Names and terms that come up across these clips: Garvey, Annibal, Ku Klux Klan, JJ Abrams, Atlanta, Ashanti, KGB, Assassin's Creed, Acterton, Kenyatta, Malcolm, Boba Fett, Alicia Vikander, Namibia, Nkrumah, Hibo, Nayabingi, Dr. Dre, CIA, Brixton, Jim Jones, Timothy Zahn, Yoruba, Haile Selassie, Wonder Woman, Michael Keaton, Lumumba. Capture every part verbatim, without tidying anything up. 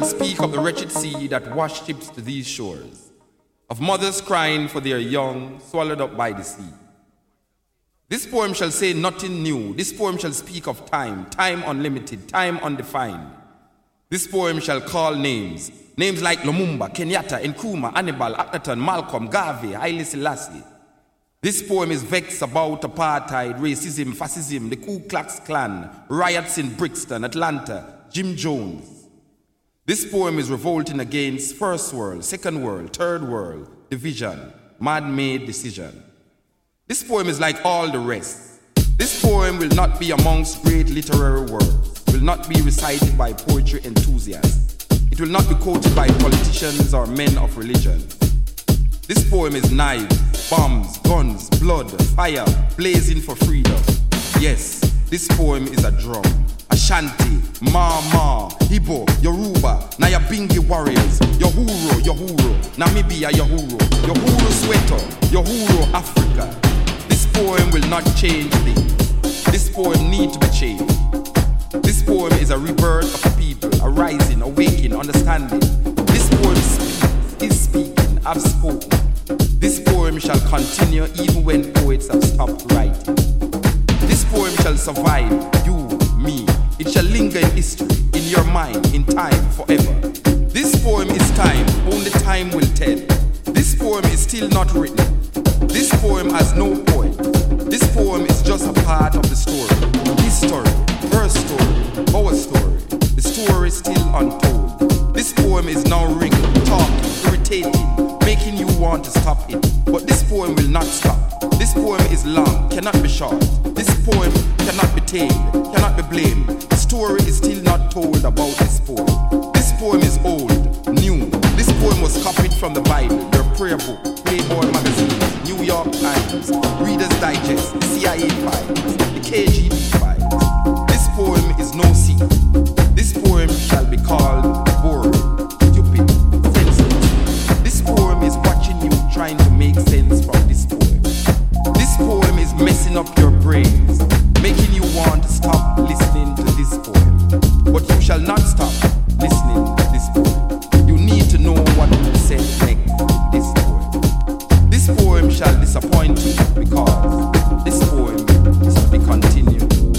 shall speak of the wretched sea that washed ships to these shores, of mothers crying for their young swallowed up by the sea. This poem shall say nothing new. This poem shall speak of time, time unlimited, time undefined. This poem shall call names, names like Lumumba, Kenyatta, Nkrumah, Annibal, Acterton, Malcolm, Garvey, Haile Selassie. This poem is vexed about apartheid, racism, fascism, the Ku Klux Klan, riots in Brixton, Atlanta, Jim Jones. This poem is revolting against first world, second world, third world, division, man-made decision. This poem is like all the rest. This poem will not be amongst great literary works. Will not be recited by poetry enthusiasts. It will not be quoted by politicians or men of religion. This poem is knives, bombs, guns, blood, fire, blazing for freedom. Yes, this poem is a drum. Ashanti, Mama, Hibo, Yoruba, Nayabingi warriors, Yohuro, Yohuro, Namibia, Yohuro, Yohuro Sweater, Yohuro Africa. This poem will not change things. This poem needs to be changed. This poem is a rebirth of a people, a rising, awakening, understanding. This poem speaks, is speaking, I've spoken. This poem shall continue even when poets have stopped writing. This poem shall survive, you, me. It shall linger in history, in your mind, in time, forever. This poem is time, only time will tell. This poem is still not written. This poem has no point. This poem is just a part of the story, his story. Her story, our story, the story still untold. This poem is now ringing, talking, irritating, making you want to stop it. But this poem will not stop. This poem is long, cannot be short. This poem cannot be tamed, cannot be blamed. The story is still not told about this poem. This poem is old, new. This poem was copied from the Bible, their prayer book, Playboy magazine, New York Times, Reader's Digest, the C I A files, the K G B files. This poem is no secret. This poem shall be called boring, stupid, senseless. This poem is watching you trying to make sense from this poem. This poem is messing up your brains, making you want to stop listening to this poem. But you shall not stop listening to this poem. You need to know what will be said next in this poem. This poem shall disappoint you because this poem is to be continued.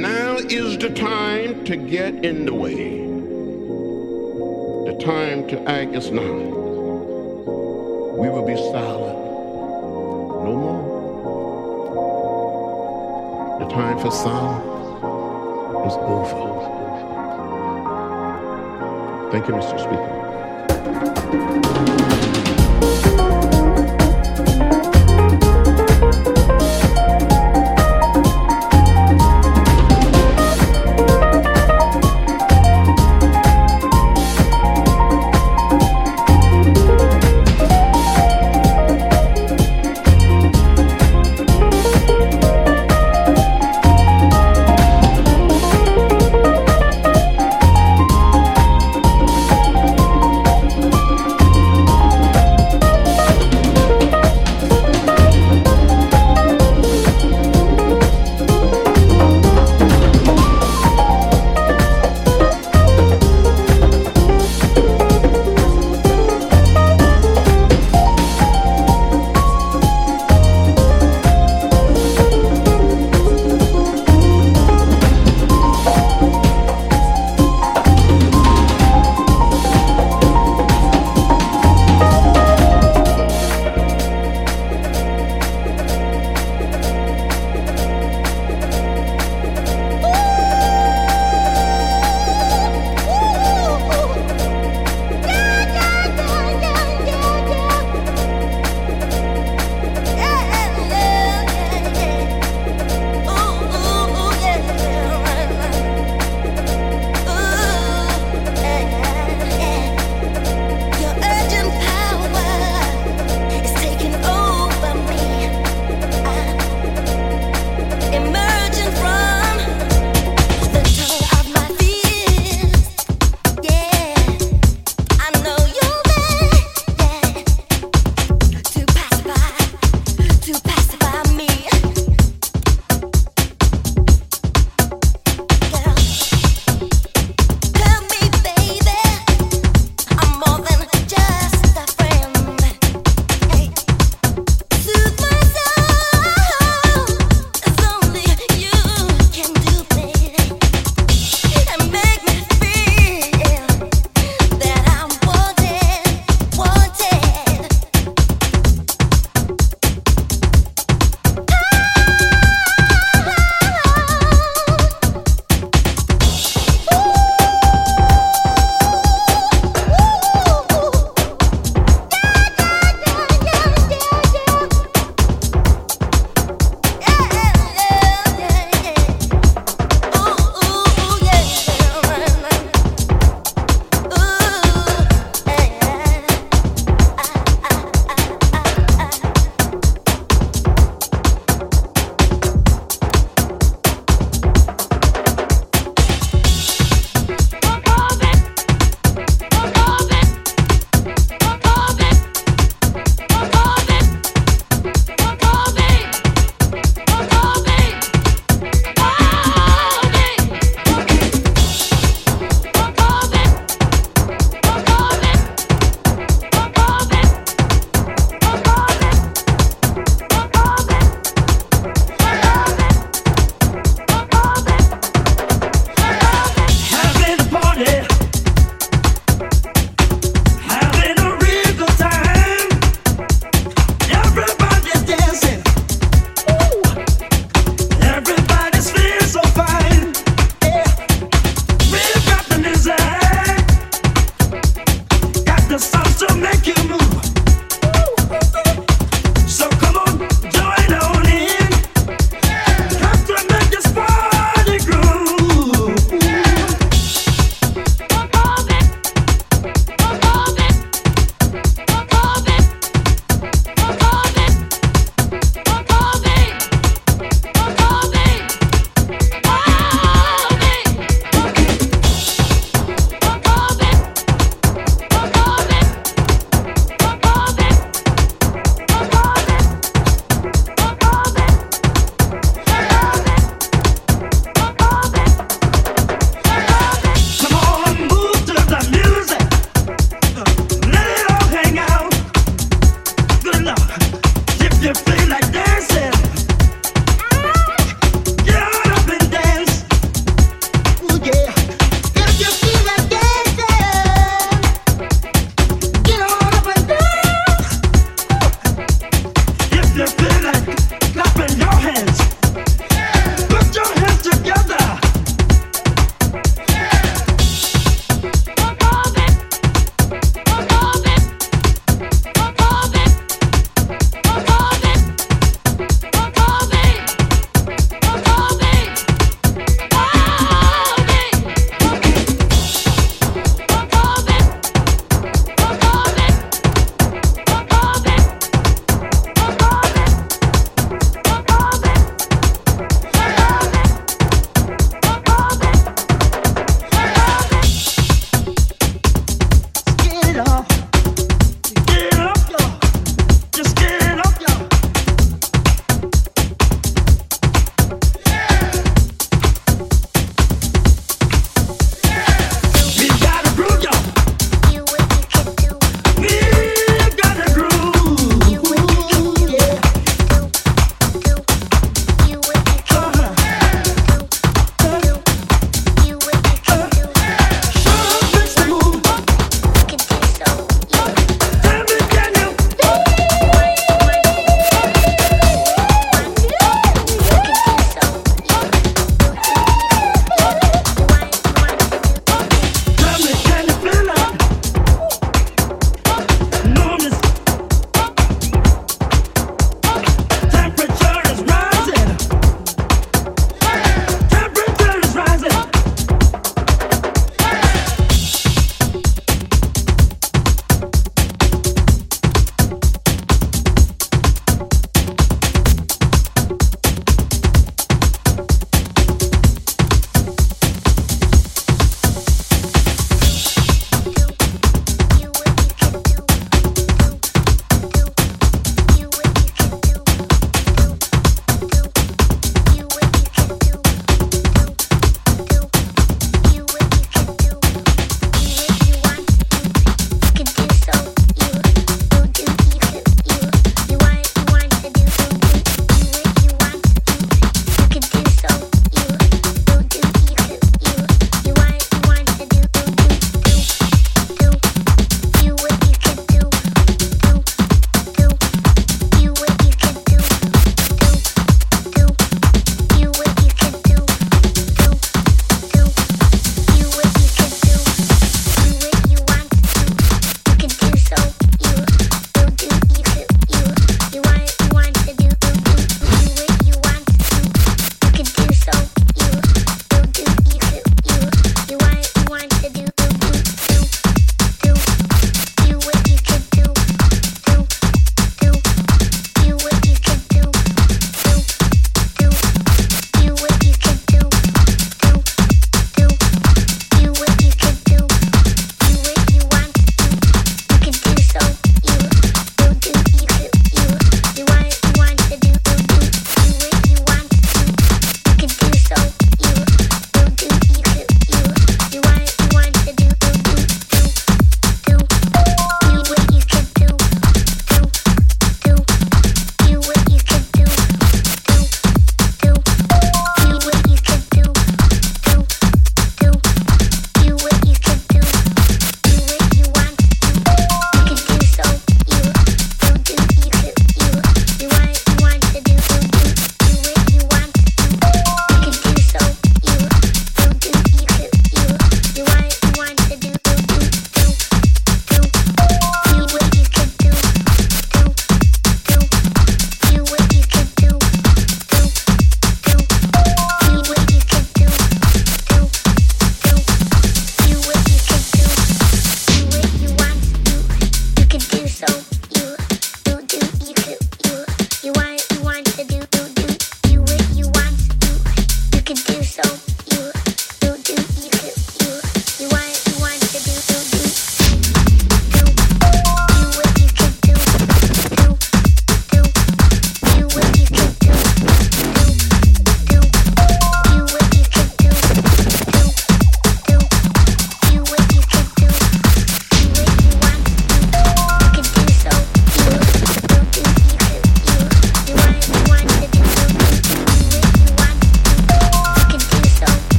Now is the time to get in the way. The time to act is now. We will be silent no more. The time for silence is over. Thank you, Mister Speaker.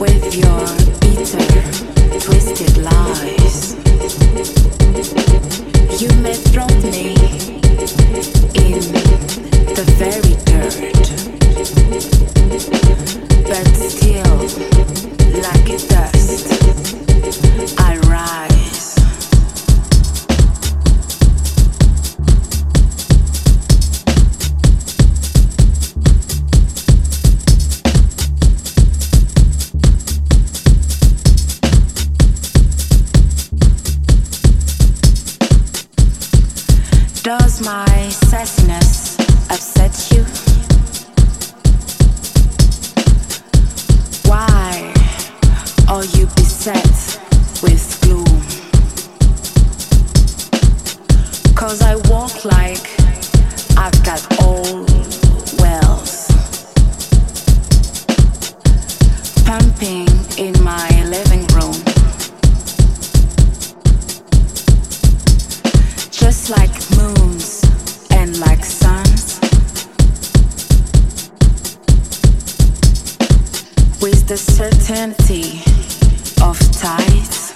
With your bitter, twisted lies, you may thrown me in the very dirt, but still, like dust, I rise. Does my sassiness upset you? Why are you beset with gloom? 'Cause I walk like I've got all wells pumping in my living room, just like moons and like suns, with the certainty of tides,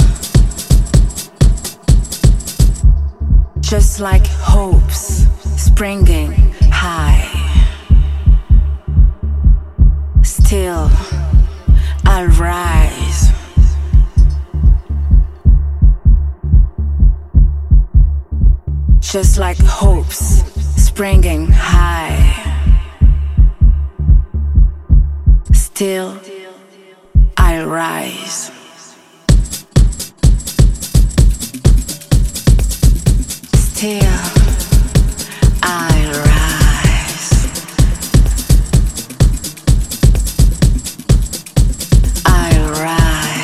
just like hopes springing high. Still, I rise. Just like hopes springing high, still I rise. Still I rise. I rise.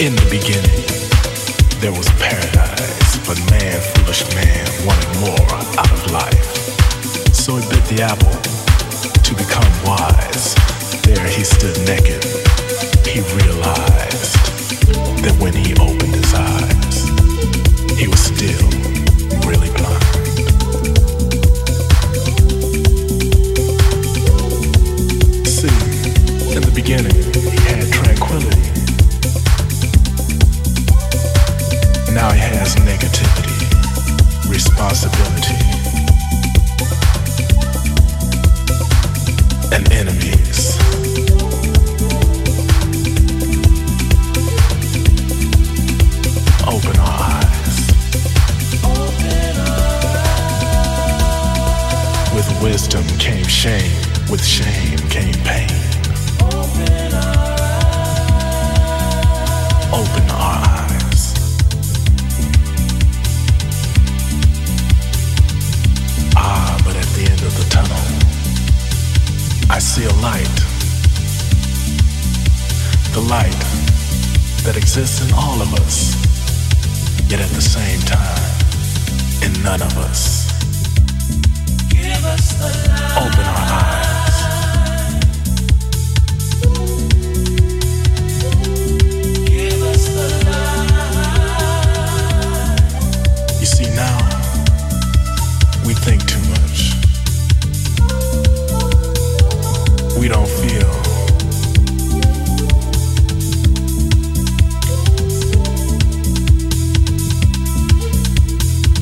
In the beginning, there was paradise, but man, foolish man, wanted more out of life. So he bit the apple to become wise. There he stood naked. He realized that when he opened his eyes, he was still really blind. See, in the beginning, he had tranquility. Now he has negativity, responsibility, and enemies. Open our eyes. Open our eyes. With wisdom came shame, with shame came pain. Open our eyes. Open our eyes. I see a light, the light that exists in all of us, yet at the same time, in none of us. Give us the light. Open our eyes. Give us the light. You see, now we think too much. We don't feel.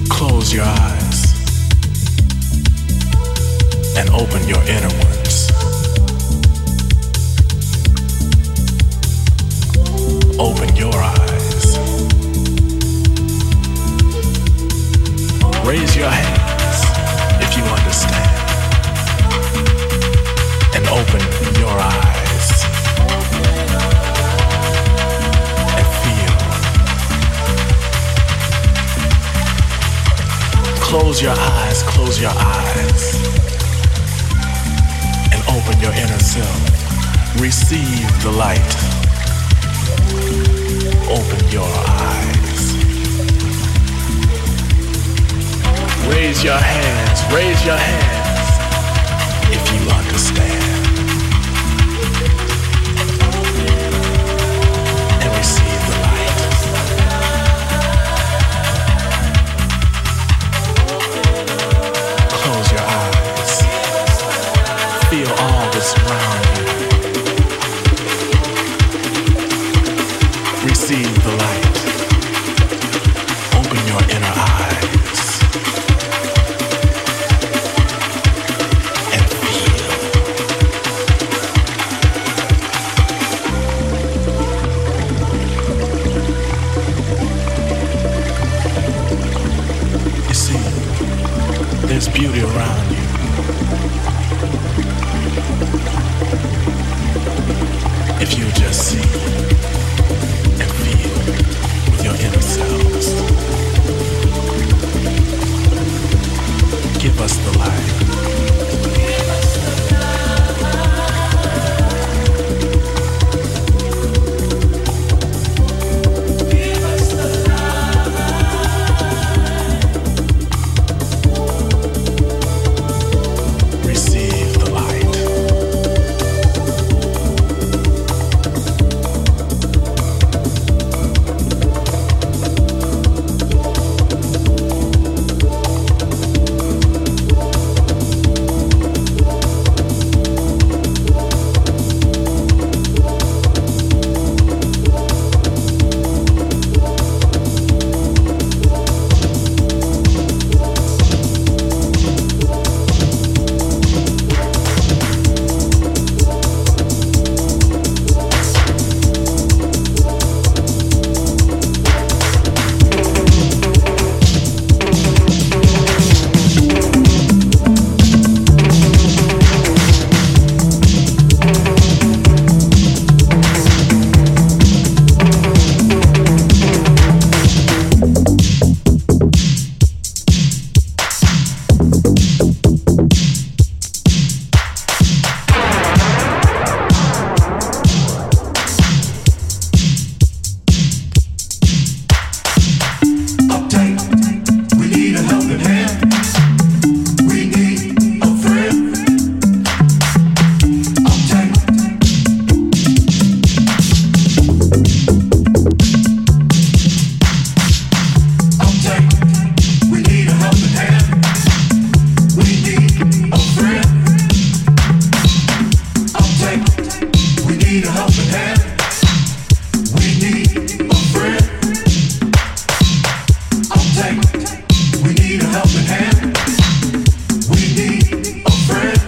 Close your eyes and open your inner ones. Open your eyes. Raise your hands if you understand. Open your eyes and feel. Close your eyes, close your eyes, and open your inner self. Receive the light. Open your eyes. Raise your hands, raise your hands if you understand. Receive the light. Open your inner eyes and feel. need a helping hand. We need a friend. I'll take it. We need a helping hand. We need a friend.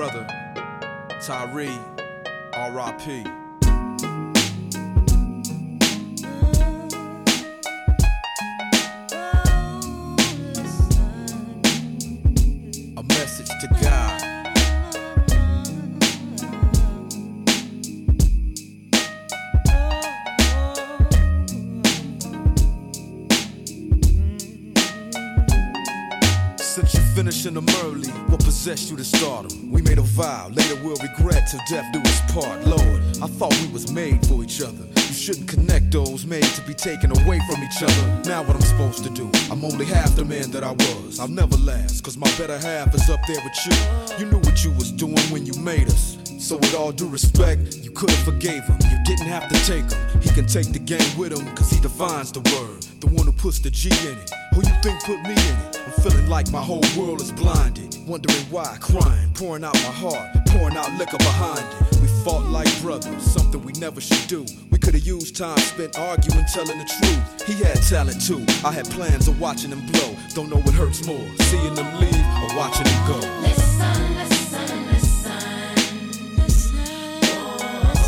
brother, Tyree, R I P A message to God. Since you finishing them early, what possessed you to start them? We made a vow, later we'll regret till death do us part. Lord, I thought we was made for each other. You shouldn't connect those made to be taken away from each other. Now what I'm supposed to do? I'm only half the man that I was. I'll never last, cause my better half is up there with you. You knew what you was doing when you made us. So with all due respect, you could've forgave him. You didn't have to take him. He can take the game with him, cause he defines the word. The one who puts the G in it. Who you think put me in it? I'm feeling like my whole world is blinded. Wondering why, crying, pouring out my heart, pouring out liquor behind it. We fought like brothers, something we never should do. We could've used time spent arguing, telling the truth. He had talent too, I had plans of watching him blow. Don't know what hurts more, seeing him leave or watching him go. Listen, listen, listen, listen, listen, listen, listen.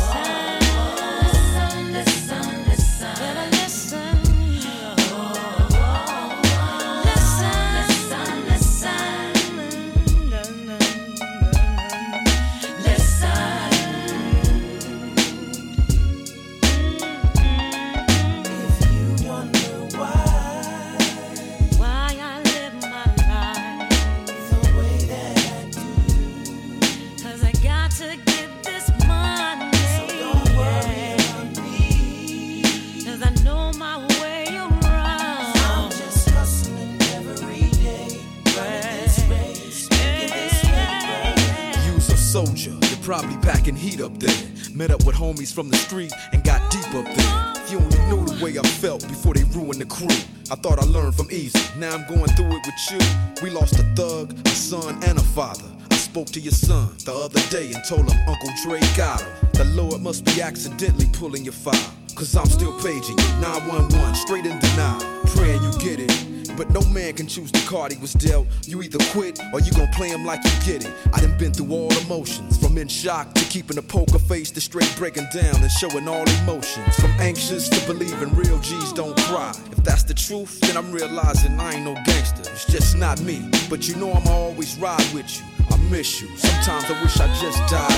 Probably packing heat up there. Met up with homies from the street and got deep up there. If you only knew the way I felt before they ruined the crew. I thought I learned from easy, now I'm going through it with you. We lost a thug, a son, and a father. I spoke to your son the other day and told him Uncle Dre got him. The Lord must be accidentally pulling your file, cause I'm still paging you, nine one one, straight in denial. Praying you get it, but no man can choose the card he was dealt. You either quit or you gon' play him like you get it. I done been through all emotions, from in shock to keeping a poker face to straight breaking down and showing all emotions. From anxious to believing real G's don't cry. If that's the truth, then I'm realizing I ain't no gangster. It's just not me, but you know I'ma always ride with you. I miss you, sometimes I wish I just died